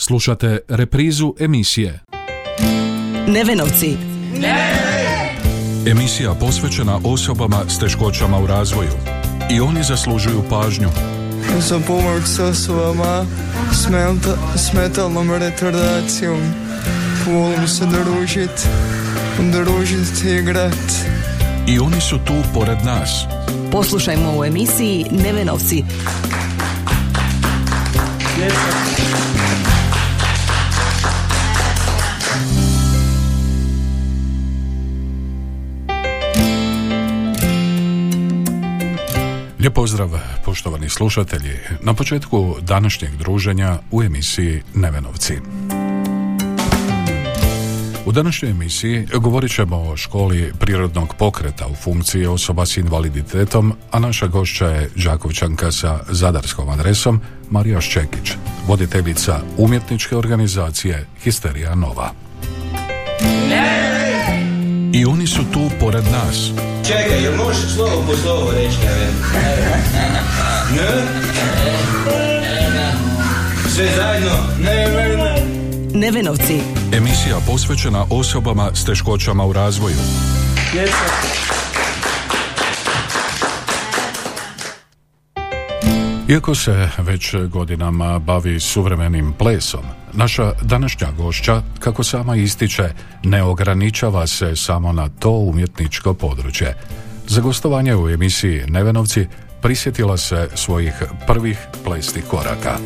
Slušate reprizu emisije Nevenovci. Emisija posvećena osobama s teškoćama u razvoju. I oni zaslužuju pažnju. Za pomoć s osobama s metalnom retardacijom. Volim se družit i igrat. I oni su tu pored nas. Poslušajmo u emisiji Nevenovci. Lijep pozdrav, poštovani slušatelji. Na početku današnjeg druženja u emisiji Nevenovci. U današnjoj emisiji govorit ćemo o školi prirodnog pokreta u funkciji osoba s invaliditetom, a naša gošća je Đakovčanka sa zadarskom adresom Marija Ščekić, voditeljica umjetničke organizacije Histerija Nova. I oni su tu pored nas. Čekaj, jel možeš slovo po slovo reći? Sve zajedno. Nevenovci. Emisija posvećena osobama s teškoćama u razvoju. Iako se već godinama bavi suvremenim plesom, naša današnja gošća, kako sama ističe, ne ograničava se samo na to umjetničko područje. Za gostovanje u emisiji Nevenovci prisjetila se svojih prvih plesnih koraka.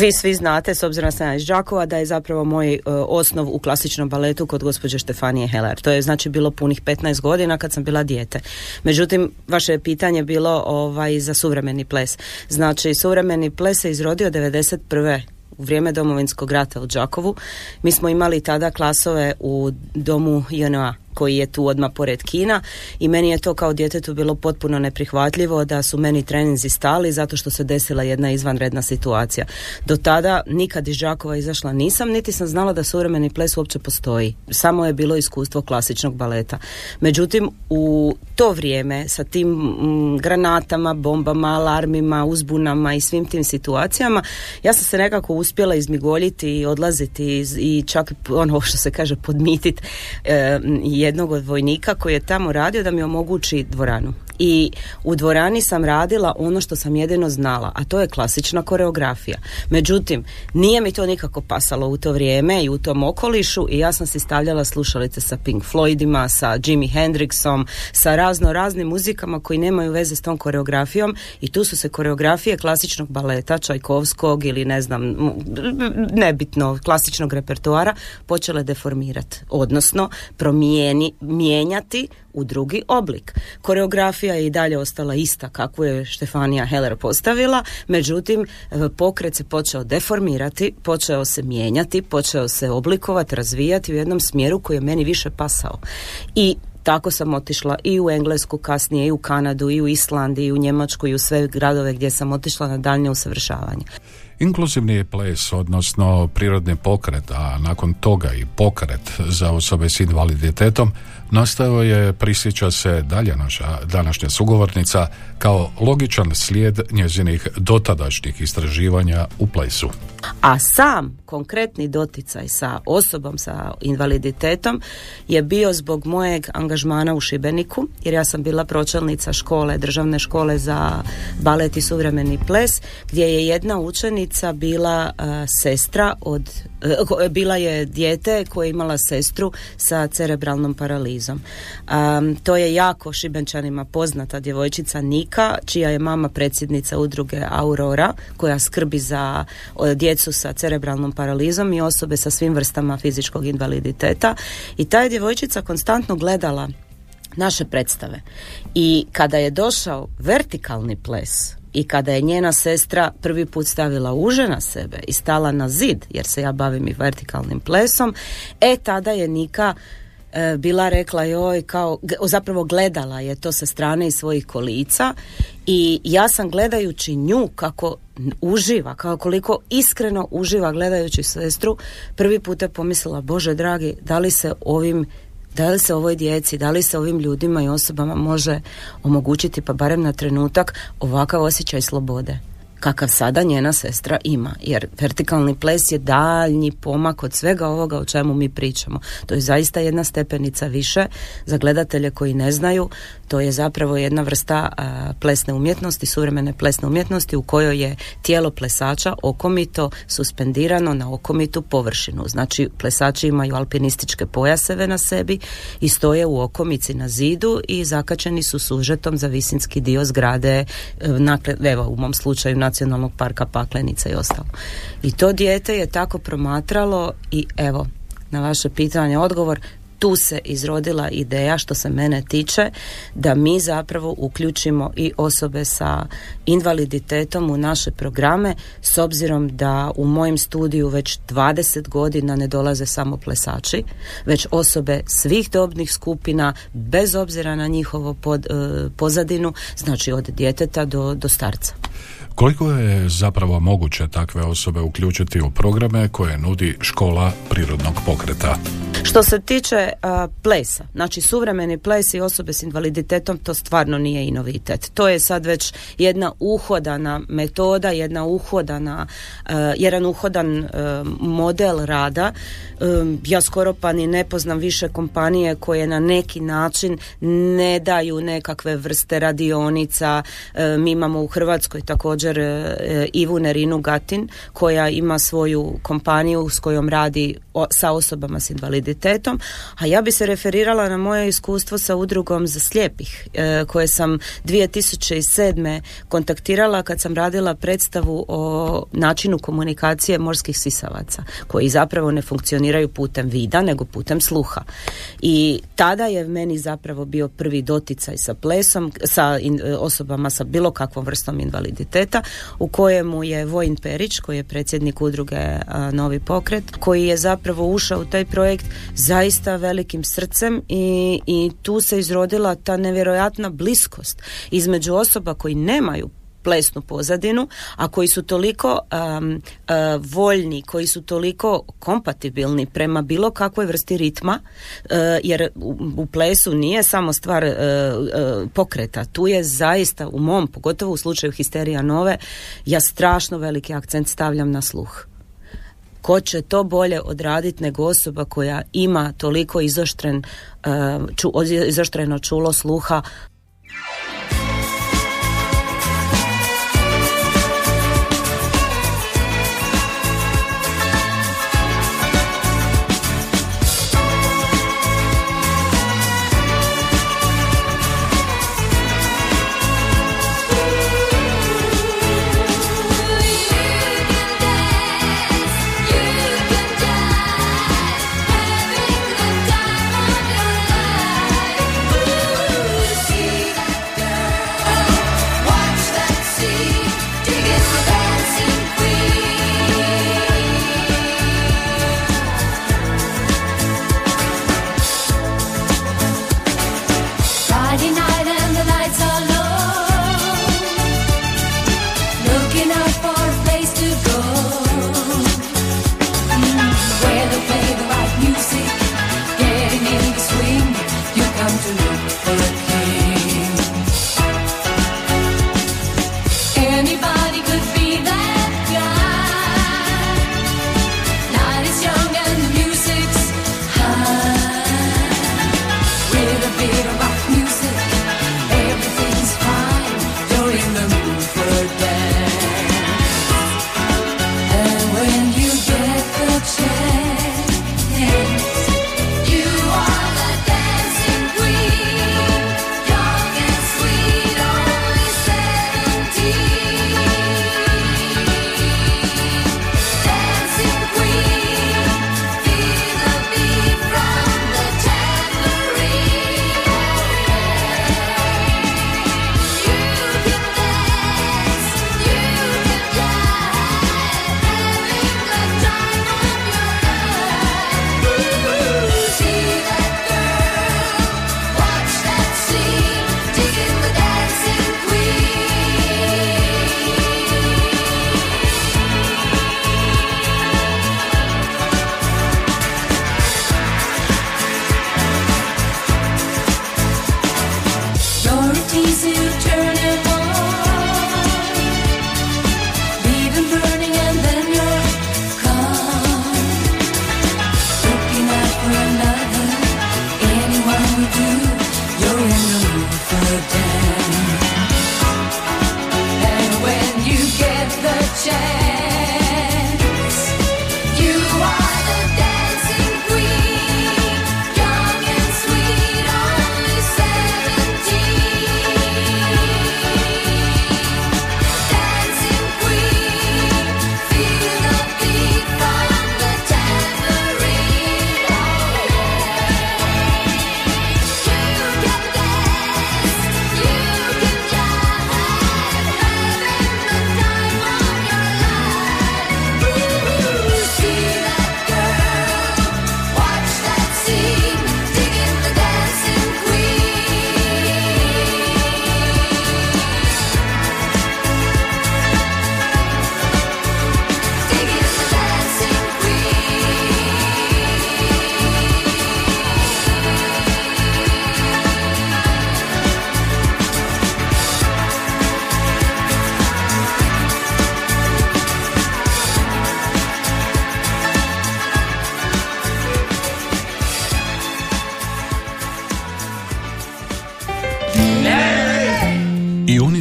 Vi svi znate, s obzirom da sam ja iz Đakova, da je zapravo moj osnov u klasičnom baletu kod gospođe Štefanije Heller. To je znači bilo punih 15 godina kad sam bila dijete. Međutim, vaše pitanje bilo za suvremeni ples. Znači, suvremeni ples se izrodio 1991. u vrijeme Domovinskog rata u Đakovu. Mi smo imali tada klasove u domu JNA, koji je tu odmah pored kina, i meni je to kao djetetu bilo potpuno neprihvatljivo da su meni treninzi stali zato što se desila jedna izvanredna situacija. Do tada nikad iz Đakova izašla nisam, niti sam znala da suvremeni ples uopće postoji. Samo je bilo iskustvo klasičnog baleta. Međutim, u to vrijeme sa tim granatama, bombama, alarmima, uzbunama i svim tim situacijama, ja sam se nekako uspjela izmigoljiti i odlaziti i čak ono što se kaže podmititi jednog od vojnika koji je tamo radio da mi omogući dvoranu. I u dvorani sam radila ono što sam jedino znala, a to je klasična koreografija. Međutim, nije mi to nikako pasalo u to vrijeme i u tom okolišu, i ja sam si stavljala slušalice sa Pink Floydima, sa Jimi Hendrixom, sa raznim muzikama koji nemaju veze s tom koreografijom, i tu su se koreografije klasičnog baleta, Čajkovskog ili nebitno, klasičnog repertoara počele deformirati, odnosno mijenjati u drugi oblik. Koreografija je i dalje ostala ista kakvu je Štefanija Heller postavila, međutim pokret se počeo deformirati, počeo se mijenjati, počeo se oblikovati, razvijati u jednom smjeru koji je meni više pasao. I tako sam otišla i u Englesku kasnije, i u Kanadu, i u Islandiju, i u Njemačku, i u sve gradove gdje sam otišla na daljnje usavršavanje. Inkluzivni ples, odnosno prirodni pokret, a nakon toga i pokret za osobe s invaliditetom, nastao je, prisjeća se dalje naša današnja sugovornica, kao logičan slijed njezinih dotadašnjih istraživanja u plesu. A sam konkretni doticaj sa osobom sa invaliditetom je bio zbog mojeg angažmana u Šibeniku, jer ja sam bila pročelnica škole, državne škole za balet i suvremeni ples, gdje je jedna učenica bila sestra od bila je dijete koja je imala sestru sa cerebralnom paralizom. To je jako Šibenčanima poznata djevojčica Nika, čija je mama predsjednica udruge Aurora, koja skrbi za djecu sa cerebralnom paralizom i osobe sa svim vrstama fizičkog invaliditeta. I ta je djevojčica konstantno gledala naše predstave. I kada je došao vertikalni ples i kada je njena sestra prvi put stavila uže na sebe i stala na zid, jer se ja bavim i vertikalnim plesom, tada je Nika bila rekla joj, kao, zapravo gledala je to sa strane iz svojih kolica, i ja sam gledajući nju kako uživa, kao koliko iskreno uživa gledajući sestru, prvi put je pomislila, Bože dragi, da li se ovoj djeci, da li se ovim ljudima i osobama može omogućiti, pa barem na trenutak, ovakav osjećaj slobode. kakav sada njena sestra ima, jer vertikalni ples je daljnji pomak od svega ovoga o čemu mi pričamo. To je zaista jedna stepenica više. Za gledatelje koji ne znaju, to je zapravo jedna vrsta plesne umjetnosti, suvremene plesne umjetnosti u kojoj je tijelo plesača okomito suspendirano na okomitu površinu. Znači, plesači imaju alpinističke pojaseve na sebi i stoje u okomici na zidu i zakačeni su sužetom za visinski dio zgrade, evo u mom slučaju Nacionalnog parka Paklenica i ostalo. I to dijete je tako promatralo i evo, na vaše pitanje odgovor, tu se izrodila ideja, što se mene tiče, da mi zapravo uključimo i osobe sa invaliditetom u naše programe, s obzirom da u mojem studiju već 20 godina ne dolaze samo plesači, već osobe svih dobnih skupina, bez obzira na njihovo pozadinu, znači od djeteta do starca. Koliko je zapravo moguće takve osobe uključiti u programe koje nudi škola prirodnog pokreta? Što se tiče plesa, znači suvremeni ples i osobe s invaliditetom, to stvarno nije inovitet. To je sad već jedna uhodana metoda, jedan uhodan model rada. Ja skoro pa ni ne poznam više kompanije koje na neki način ne daju nekakve vrste radionica. Mi imamo u Hrvatskoj također Ivu Nerinu Gatin, koja ima svoju kompaniju s kojom radi sa osobama s invaliditetom, a ja bi se referirala na moje iskustvo sa udrugom za slijepih, koje sam 2007. kontaktirala kad sam radila predstavu o načinu komunikacije morskih sisavaca, koji zapravo ne funkcioniraju putem vida, nego putem sluha. I tada je meni zapravo bio prvi doticaj sa plesom, sa osobama sa bilo kakvom vrstom invaliditeta, u kojemu je Vojin Perić, koji je predsjednik udruge Novi pokret, koji je zapravo ušao u taj projekt zaista velikim srcem i tu se izrodila ta nevjerojatna bliskost između osoba koji nemaju plesnu pozadinu, a koji su toliko voljni, koji su toliko kompatibilni prema bilo kakvoj vrsti ritma, jer u plesu nije samo stvar pokreta, tu je zaista u mom, pogotovo u slučaju Histerija Nove, ja strašno veliki akcent stavljam na sluh. Ko će to bolje odraditi nego osoba koja ima toliko izoštreno čulo sluha?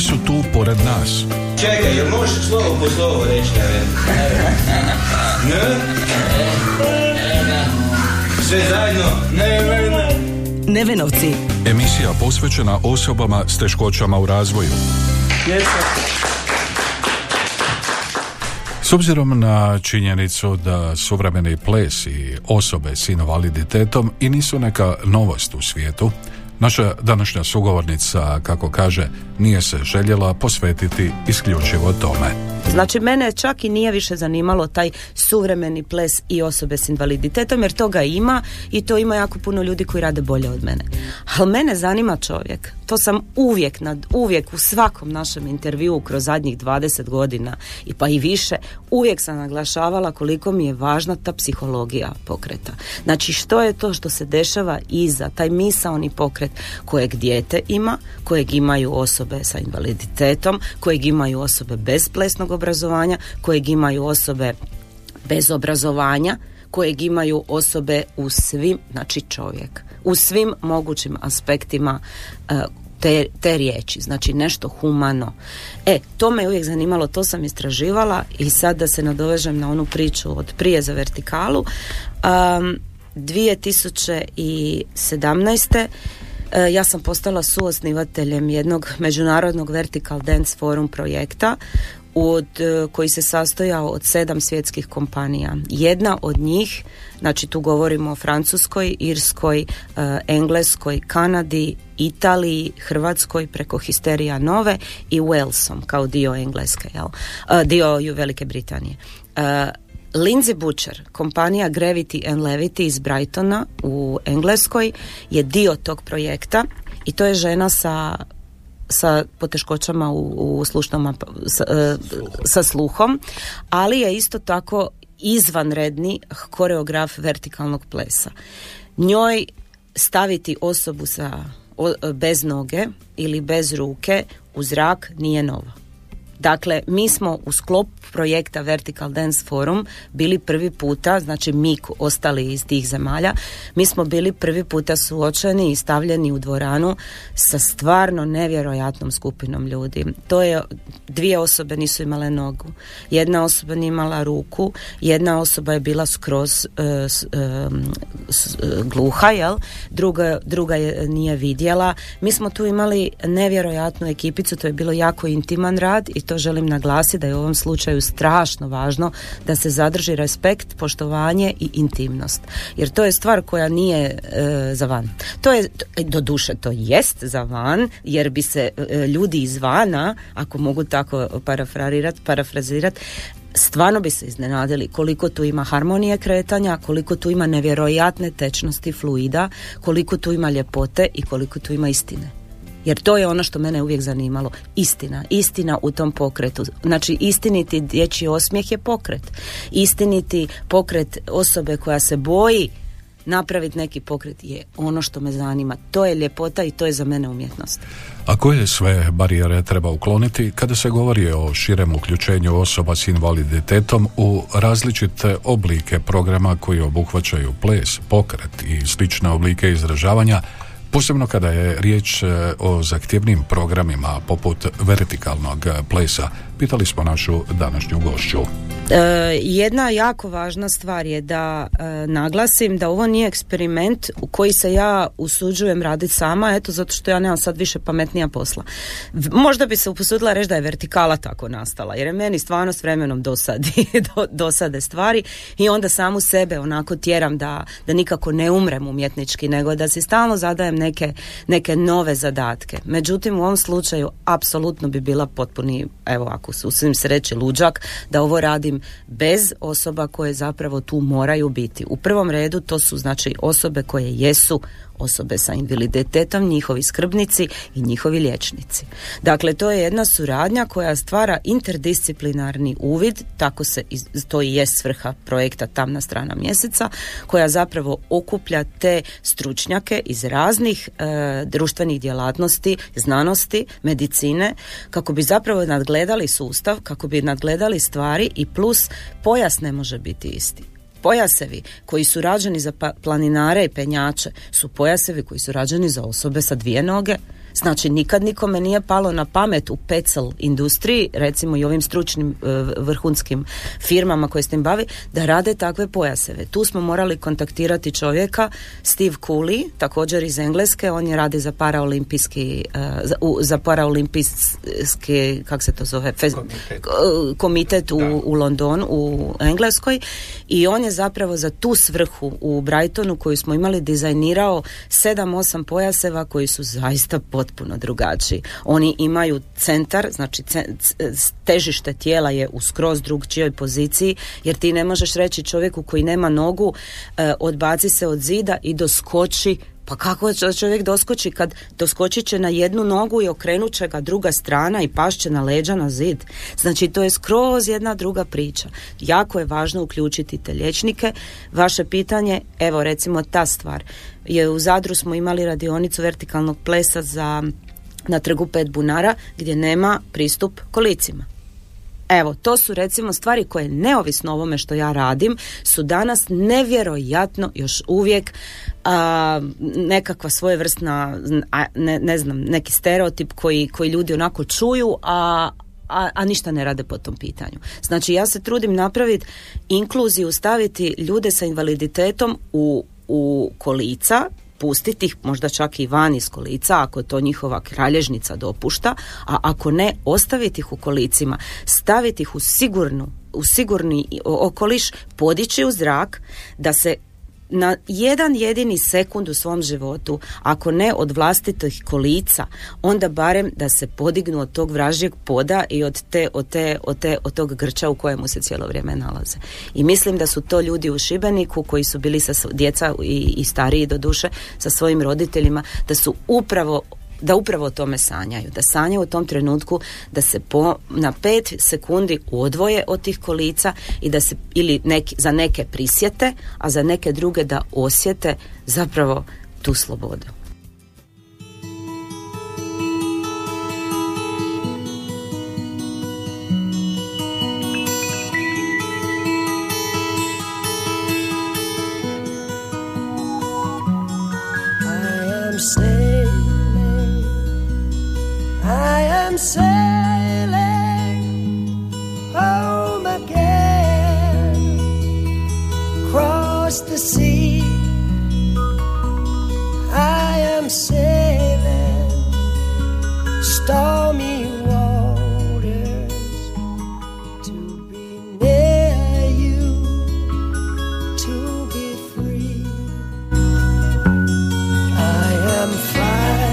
su tu pored nas. Čekaj, jel možeš slovo po slovo reći? Sve zajedno. Nevenovci. Emisija posvećena osobama s teškoćama u razvoju. S obzirom na činjenicu da suvremeni ples i osobe s invaliditetom i nisu neka novost u svijetu, naša današnja sugovornica, kako kaže, nije se željela posvetiti isključivo tome. Znači, mene čak i nije više zanimalo taj suvremeni ples i osobe s invaliditetom, jer toga ima i to ima jako puno ljudi koji rade bolje od mene. Ali mene zanima čovjek. To sam uvijek u svakom našem intervjuu kroz zadnjih 20 godina i pa i više, uvijek sam naglašavala koliko mi je važna ta psihologija pokreta. Znači, što je to što se dešava iza, taj misaoni pokret kojeg dijete ima, kojeg imaju osobe sa invaliditetom, kojeg imaju osobe bez plesnog obrazovanja, kojeg imaju osobe bez obrazovanja, kojeg imaju osobe u svim, znači čovjek, u svim mogućim aspektima te riječi, znači nešto humano. To me uvijek zanimalo, to sam istraživala i sad da se nadovežem na onu priču od prije za vertikalu. 2017. Ja sam postala suosnivateljem jednog međunarodnog Vertical Dance Forum projekta koji se sastojao od 7 svjetskih kompanija. Jedna od njih, znači tu govorimo o Francuskoj, Irskoj, Engleskoj, Kanadi, Italiji, Hrvatskoj preko Histerija Nove i Walesom kao dio Engleske, dio Velike Britanije. Lindsay Butcher, kompanija Gravity and Levity iz Brightona u Engleskoj, je dio tog projekta i to je žena sa poteškoćama u slušnom, sa sluhom, ali je isto tako izvanredni koreograf vertikalnog plesa. Njoj staviti osobu bez noge ili bez ruke u zrak nije novo. Dakle, mi smo u sklopu projekta Vertical Dance Forum bili prvi puta, znači mi ostali iz tih zemalja, mi smo bili prvi puta suočeni i stavljeni u dvoranu sa stvarno nevjerojatnom skupinom ljudi. To je, 2 osobe nisu imale nogu, 1 osoba nije imala ruku, 1 osoba je bila skroz gluha, druga je nije vidjela. Mi smo tu imali nevjerojatnu ekipicu, to je bilo jako intiman rad i to želim naglasiti da je u ovom slučaju strašno važno da se zadrži respekt, poštovanje i intimnost. Jer to je stvar koja nije za van. To je, doduše to jest za van, jer bi se ljudi izvana, ako mogu tako parafrazirati, stvarno bi se iznenadili koliko tu ima harmonije kretanja, koliko tu ima nevjerojatne tečnosti fluida, koliko tu ima ljepote i koliko tu ima istine. Jer to je ono što mene uvijek zanimalo. Istina u tom pokretu. Znači, istiniti dječji osmijeh je pokret. Istiniti pokret osobe koja se boji napraviti neki pokret je ono što me zanima. To je ljepota i to je za mene umjetnost. A koje sve barijere treba ukloniti kada se govori o širem uključenju osoba s invaliditetom u različite oblike programa koji obuhvaćaju ples, pokret i slične oblike izražavanja, posebno kada je riječ o zahtjevnim programima poput vertikalnog plesa? Pitali smo našu današnju gošću. Jedna jako važna stvar je da naglasim da ovo nije eksperiment u koji se ja usuđujem raditi sama, zato što ja nemam sad više pametnija posla. Možda bi se upusudila reći da je vertikala tako nastala, jer je meni stvarno s vremenom dosade stvari i onda samu sebe onako tjeram da nikako ne umrem umjetnički, nego da si stalno zadajem neke nove zadatke. Međutim, u ovom slučaju apsolutno bi bila potpuni, ako su svim sreći, luđak da ovo radim bez osoba koje zapravo tu moraju biti. U prvom redu to su, znači, osobe koje jesu osobe sa invaliditetom, njihovi skrbnici i njihovi liječnici. Dakle, to je jedna suradnja koja stvara interdisciplinarni uvid, tako se to i je svrha projekta Tamna strana mjeseca, koja zapravo okuplja te stručnjake iz raznih društvenih djelatnosti, znanosti, medicine, kako bi zapravo nadgledali sustav, kako bi nadgledali stvari i plus pojas ne može biti isti. Pojasevi koji su rađeni za planinare i penjače su pojasevi koji su rađeni za osobe sa 2 noge, Znači, nikad nikome nije palo na pamet u pecel industriji, recimo i ovim stručnim vrhunskim firmama koje s tim bavi, da rade takve pojaseve. Tu smo morali kontaktirati čovjeka, Steve Cooley, također iz Engleske, on je radi za paraolimpijski, za paraolimpijski, kak se to zove, komitet u Londonu, u Engleskoj, i on je zapravo za tu svrhu u Brightonu koju smo imali dizajnirao 7-8 pojaseva koji su zaista potpuno drugačiji. Oni imaju centar, znači težište tijela je u skroz drugčijoj poziciji, jer ti ne možeš reći čovjeku koji nema nogu odbaci se od zida i doskoči. Pa kako čovjek doskoči kad doskočit će na jednu nogu i okrenut će ga druga strana i pašće na leđa na zid? Znači, to je skroz jedna druga priča. Jako je važno uključiti te liječnike. Vaše pitanje, evo recimo ta stvar. Je, u Zadru smo imali radionicu vertikalnog plesa na trgu 5 bunara gdje nema pristup kolicima. Evo, to su recimo stvari koje, neovisno ovome što ja radim, su danas nevjerojatno još uvijek nekakva svojevrsna, neki stereotip koji ljudi onako čuju, a ništa ne rade po tom pitanju. Znači, ja se trudim napraviti inkluziju, staviti ljude sa invaliditetom u kolica, pustiti ih možda čak i van iz kolica ako to njihova kralježnica dopušta, a ako ne, ostaviti ih u kolicima, staviti ih u sigurni okoliš, podići u zrak, da se na jedan jedini sekund u svom životu, ako ne od vlastitih kolica, onda barem da se podignu od tog vražjeg poda i od tog grča u kojemu se cijelo vrijeme nalaze. I mislim da su to ljudi u Šibeniku koji su bili djeca i stariji doduše sa svojim roditeljima, da su upravo o tome sanjaju, da sanjaju u tom trenutku da se na 5 sekundi odvoje od tih kolica i da se ili za neke prisjete, a za neke druge da osjete zapravo tu slobodu. Sailing home again, cross the sea. I am sailing stormy waters to be near you, to be free. I am flying.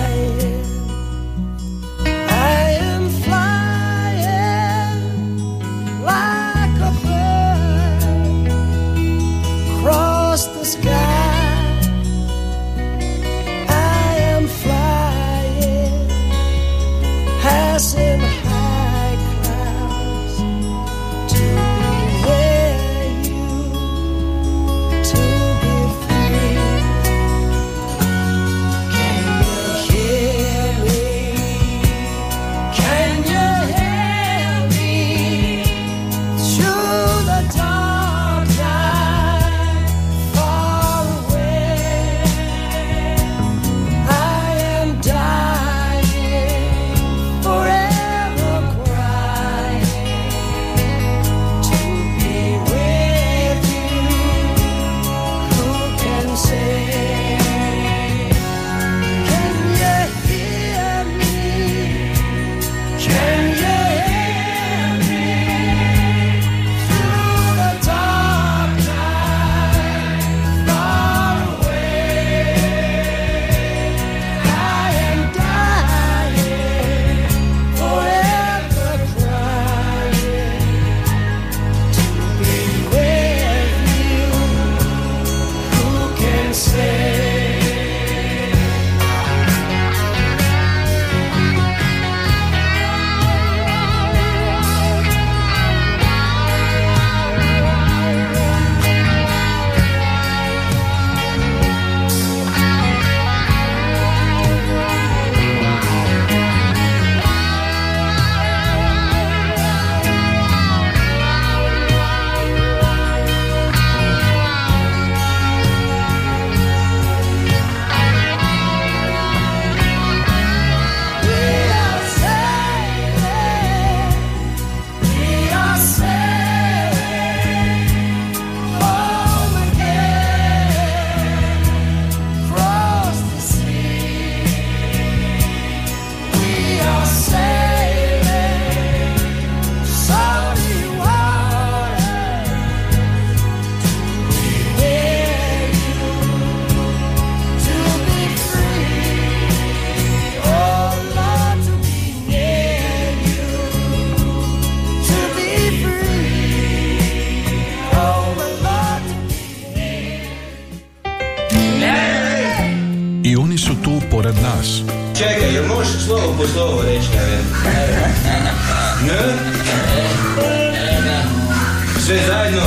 I oni su tu pored nas. Čekaj, jel možeš slovo po slovo reći? Sve zajedno.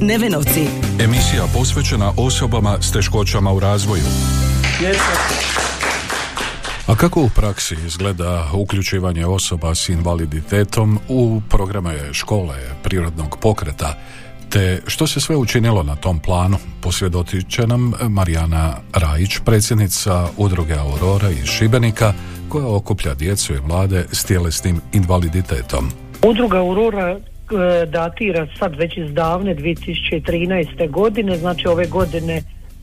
Nevenovci. Emisija posvećena osobama s teškoćama u razvoju. A kako u praksi izgleda uključivanje osoba s invaliditetom u programe škole prirodnog pokreta, te što se sve učinilo na tom planu, posvjedočit će nam Marijana Rajić, predsjednica udruge Aurora iz Šibenika, koja okuplja djecu i mlade s tjelesnim invaliditetom. Udruga Aurora datira sad već iz davne 2013. godine, znači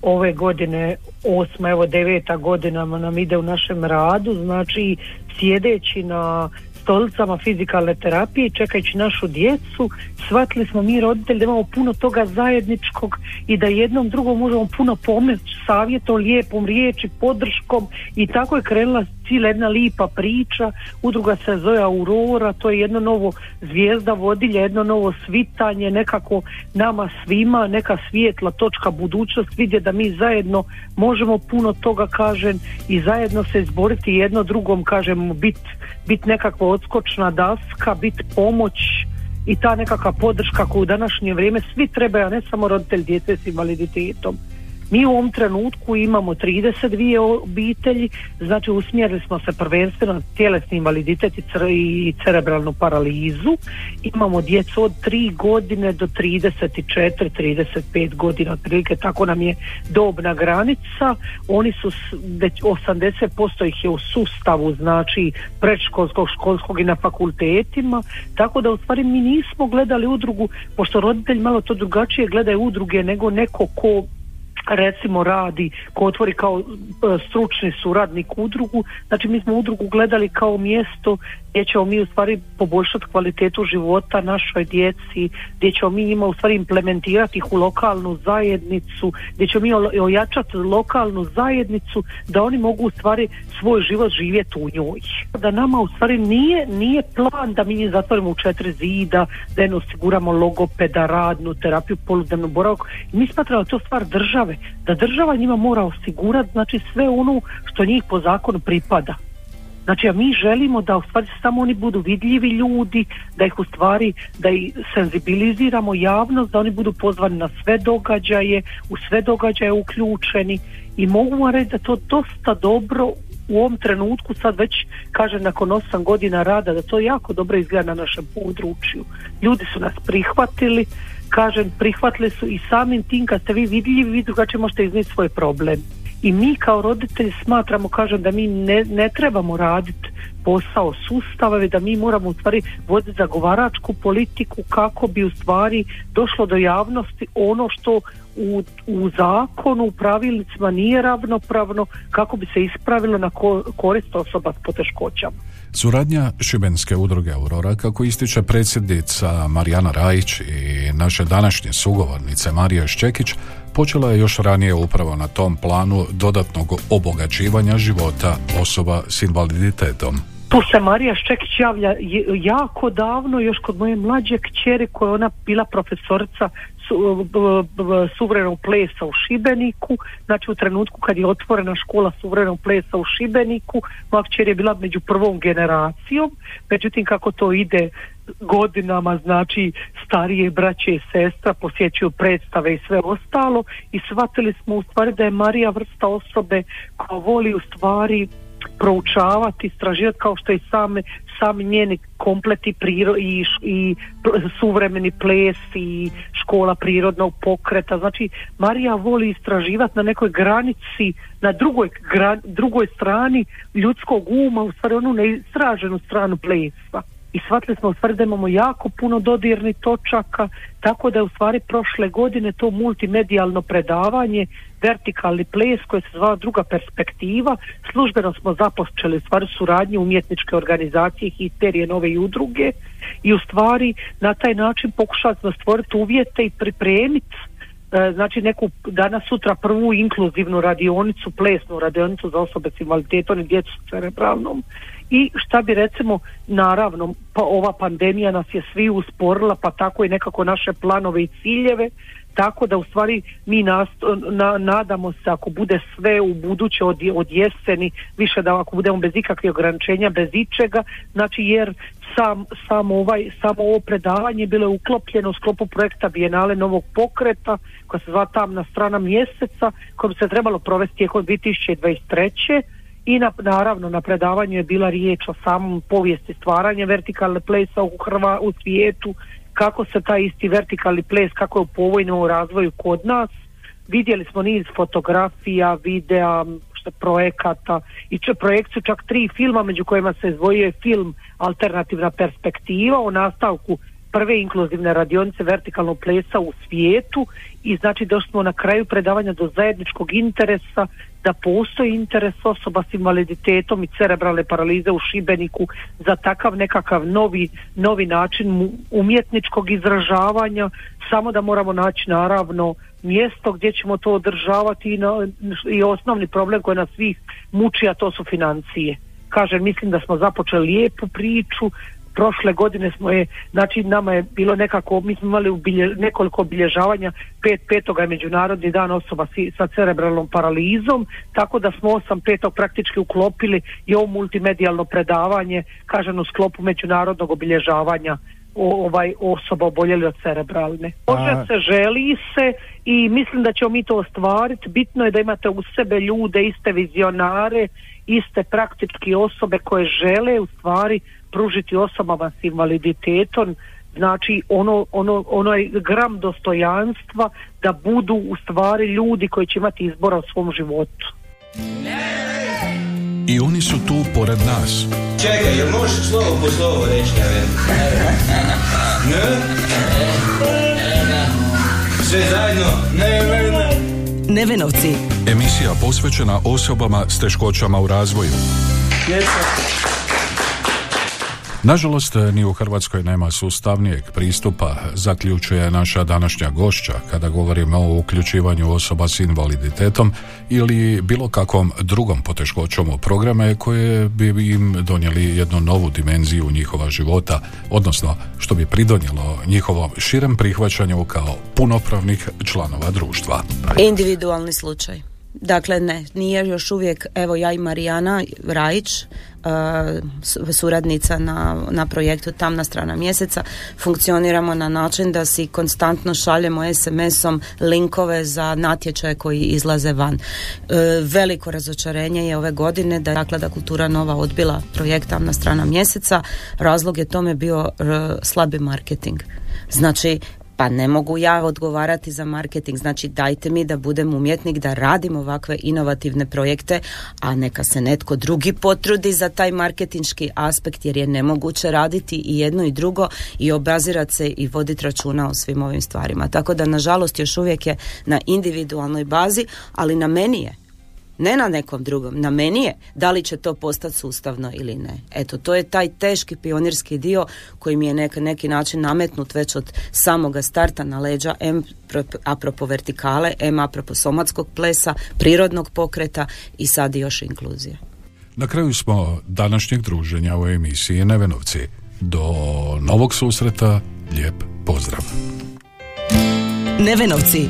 ove godine osma, evo deveta godina nam ide u našem radu, znači sjedeći na stolicama fizikalne terapije, čekajući našu djecu, shvatili smo mi roditelji da imamo puno toga zajedničkog i da jednom drugom možemo puno pomoći savjetom, lijepom riječi, podrškom, i tako je krenula cijela jedna lipa priča. Udruga se zove Aurora, to je jedno novo zvijezda vodilja, jedno novo svitanje, nekako nama svima, neka svijetla točka budućnost, vidje da mi zajedno možemo puno toga, kažem, i zajedno se izboriti jedno drugom, kažem, bit nekakva odskočna daska, bit pomoć i ta nekakva podrška koju u današnje vrijeme svi trebaju, a ne samo roditelj djece s invaliditetom. Mi u ovom trenutku imamo 32 obitelji, znači usmjerili smo se prvenstveno na tjelesni invaliditet i cerebralnu paralizu. Imamo djecu od 3 godine do 34-35 godina, otprilike tako nam je dobna granica. Oni su, 80% ih je u sustavu, znači predškolskog, školskog i na fakultetima, tako da u stvari mi nismo gledali udrugu, pošto roditelji malo to drugačije gledaju udruge nego neko ko recimo radi, ko otvori kao stručni suradnik udrugu. Znači mi smo udrugu gledali kao mjesto gdje ćemo mi u stvari poboljšati kvalitetu života našoj djeci, gdje ćemo mi njima u stvari implementirati ih u lokalnu zajednicu, gdje ćemo mi ojačati lokalnu zajednicu da oni mogu u stvari svoj život živjeti u njoj. Da nama u stvari nije plan da mi njih zatvorimo u 4 zida, da jedno osiguramo logopeda, radnu terapiju, poludnevnu boravku. Mi smatramo to stvar države, da država njima mora osigurati, znači, sve ono što njih po zakonu pripada. Znači, a mi želimo da u stvari samo oni budu vidljivi ljudi, da ih u stvari, da ih senzibiliziramo javnost, da oni budu pozvani na sve događaje, u sve događaje uključeni, i mogu vam reći da to dosta dobro u ovom trenutku, sad već kažem nakon 8 godina rada, da to jako dobro izgleda na našem području. Ljudi su nas prihvatili, kažem, prihvatili su, i samim tim kad ste vi vidljivi, vi drugačije možete iznijeti svoj problem. I mi kao roditelji smatramo, kažem, da mi ne trebamo raditi posao sustava, da mi moramo u stvari voditi zagovaračku politiku kako bi u stvari došlo do javnosti ono što u zakonu, u pravilnicima nije ravnopravno, kako bi se ispravilo na korist osoba s poteškoćama. Suradnja Šibenske udruge Aurora, kako ističe predsjednica Marijana Rajić i naše današnje sugovornice Marija Ščekić, počela je još ranije upravo na tom planu dodatnog obogaćivanja života osoba s invaliditetom. Tu se Marija Ščekić javlja jako davno, još kod moje mlađe kćeri, koja je ona bila profesorica suvremenog plesa u Šibeniku. Znači, u trenutku kad je otvorena škola suvremenog plesa u Šibeniku, moja kćer je bila među prvom generacijom. Međutim, kako to ide godinama, znači starije braće i sestra posjećuju predstave i sve ostalo, i shvatili smo u stvari da je Marija vrsta osobe koja voli u stvari proučavati, istraživati, kao što je sami njeni kompleti i suvremeni ples i škola prirodnog pokreta. Znači, Marija voli istraživati na nekoj granici, na drugoj strani ljudskog uma, u stvari onu neistraženu stranu plesa. I shvatili smo u stvari da imamo jako puno dodirnih točaka, tako da je u stvari prošle godine to multimedijalno predavanje Vertikalni ples, koje se zvala Druga perspektiva, službeno smo započeli u stvari suradnju umjetničke organizacije Histerije Nove i udruge, i u stvari na taj način pokušali smo stvoriti uvjete i pripremiti, znači, neku danas sutra prvu inkluzivnu radionicu, plesnu radionicu za osobe s invaliditetom i djecu s cerebralnom. I šta bi, recimo, naravno, pa ova pandemija nas je svi usporila, pa tako i nekako naše planove i ciljeve, Tako da u stvari mi nadamo se, ako bude sve u buduće od jeseni, više da ako budemo bez ikakvih ograničenja, bez ičega, znači jer samo ovo predavanje bilo je uklopljeno u sklopu projekta Bijenale Novog pokreta, koja se zva Tamna strana mjeseca, kojom se trebalo provesti tijekom 2023. I naravno na predavanju je bila riječ o samom povijesti stvaranja vertikalne plesa u svijetu, kako se taj isti vertikalni ples, kako je u povojnom razvoju kod nas. Vidjeli smo niz fotografija, videa, projekata i projekciju čak 3 filma, među kojima se izdvojio film Alternativna perspektiva o nastavku prve inkluzivne radionice vertikalnog plesa u svijetu. I znači došli smo na kraju predavanja do zajedničkog interesa, da postoji interes osoba s invaliditetom i cerebralne paralize u Šibeniku za takav nekakav novi način umjetničkog izražavanja, samo da moramo naći naravno mjesto gdje ćemo to održavati i osnovni problem koji nas svih muči, a to su financije. Kažem, mislim da smo započeli lijepu priču. Prošle godine nama je bilo nekako, mi smo imali nekoliko obilježavanja, 5.5. je Međunarodni dan osoba sa cerebralnom paralizom, tako da smo 8.5. praktički uklopili i ovo multimedijalno predavanje, kažem, u sklopu međunarodnog obilježavanja osoba oboljeli od cerebralne. Može se, želi se i mislim da ćemo mi to ostvariti. Bitno je da imate u sebe ljude, iste vizionare, iste praktički osobe koje žele u stvari pružiti osobama s invaliditetom, znači onaj gram dostojanstva da budu u stvari ljudi koji će imati izbora u svom životu. I oni su tu pored nas. Čekaj, jel možeš slovo po slovo reći? Nevena. Sve zajedno. Nevena. Nevenovci. Emisija posvećena osobama s teškoćama u razvoju. Nažalost, ni u Hrvatskoj nema sustavnijeg pristupa, zaključuje naša današnja gošća kada govorimo o uključivanju osoba s invaliditetom ili bilo kakvom drugom poteškoćom u programe koje bi im donijeli jednu novu dimenziju njihova života, odnosno što bi pridonijelo njihovom širem prihvaćanju kao punopravnih članova društva. Individualni slučaj. Dakle, ne, nije još uvijek, evo ja i Marijana Rajić, suradnica na projektu Tamna strana mjeseca, funkcioniramo na način da si konstantno šaljemo SMS-om linkove za natječaje koji izlaze van. Veliko razočarenje je ove godine da je Zaklada Kultura Nova odbila projekt Tamna strana mjeseca. Razlog je tome bio slabi marketing. Znači, pa ne mogu ja odgovarati za marketing, znači dajte mi da budem umjetnik, da radim ovakve inovativne projekte, a neka se netko drugi potrudi za taj marketinški aspekt, jer je nemoguće raditi i jedno i drugo i obazirati se i voditi računa o svim ovim stvarima. Tako da, nažalost, još uvijek je na individualnoj bazi, ali na meni je. Ne na nekom drugom, na meni je da li će to postati sustavno ili ne. Eto, to je taj teški pionirski dio koji mi je neki način nametnut već od samoga starta na leđa, apropo vertikale, apropo somatskog plesa, prirodnog pokreta i sad još inkluzije. Na kraju smo današnjeg druženja u emisiji Nevenovci. Do novog susreta, lijep pozdrav. Nevenovci.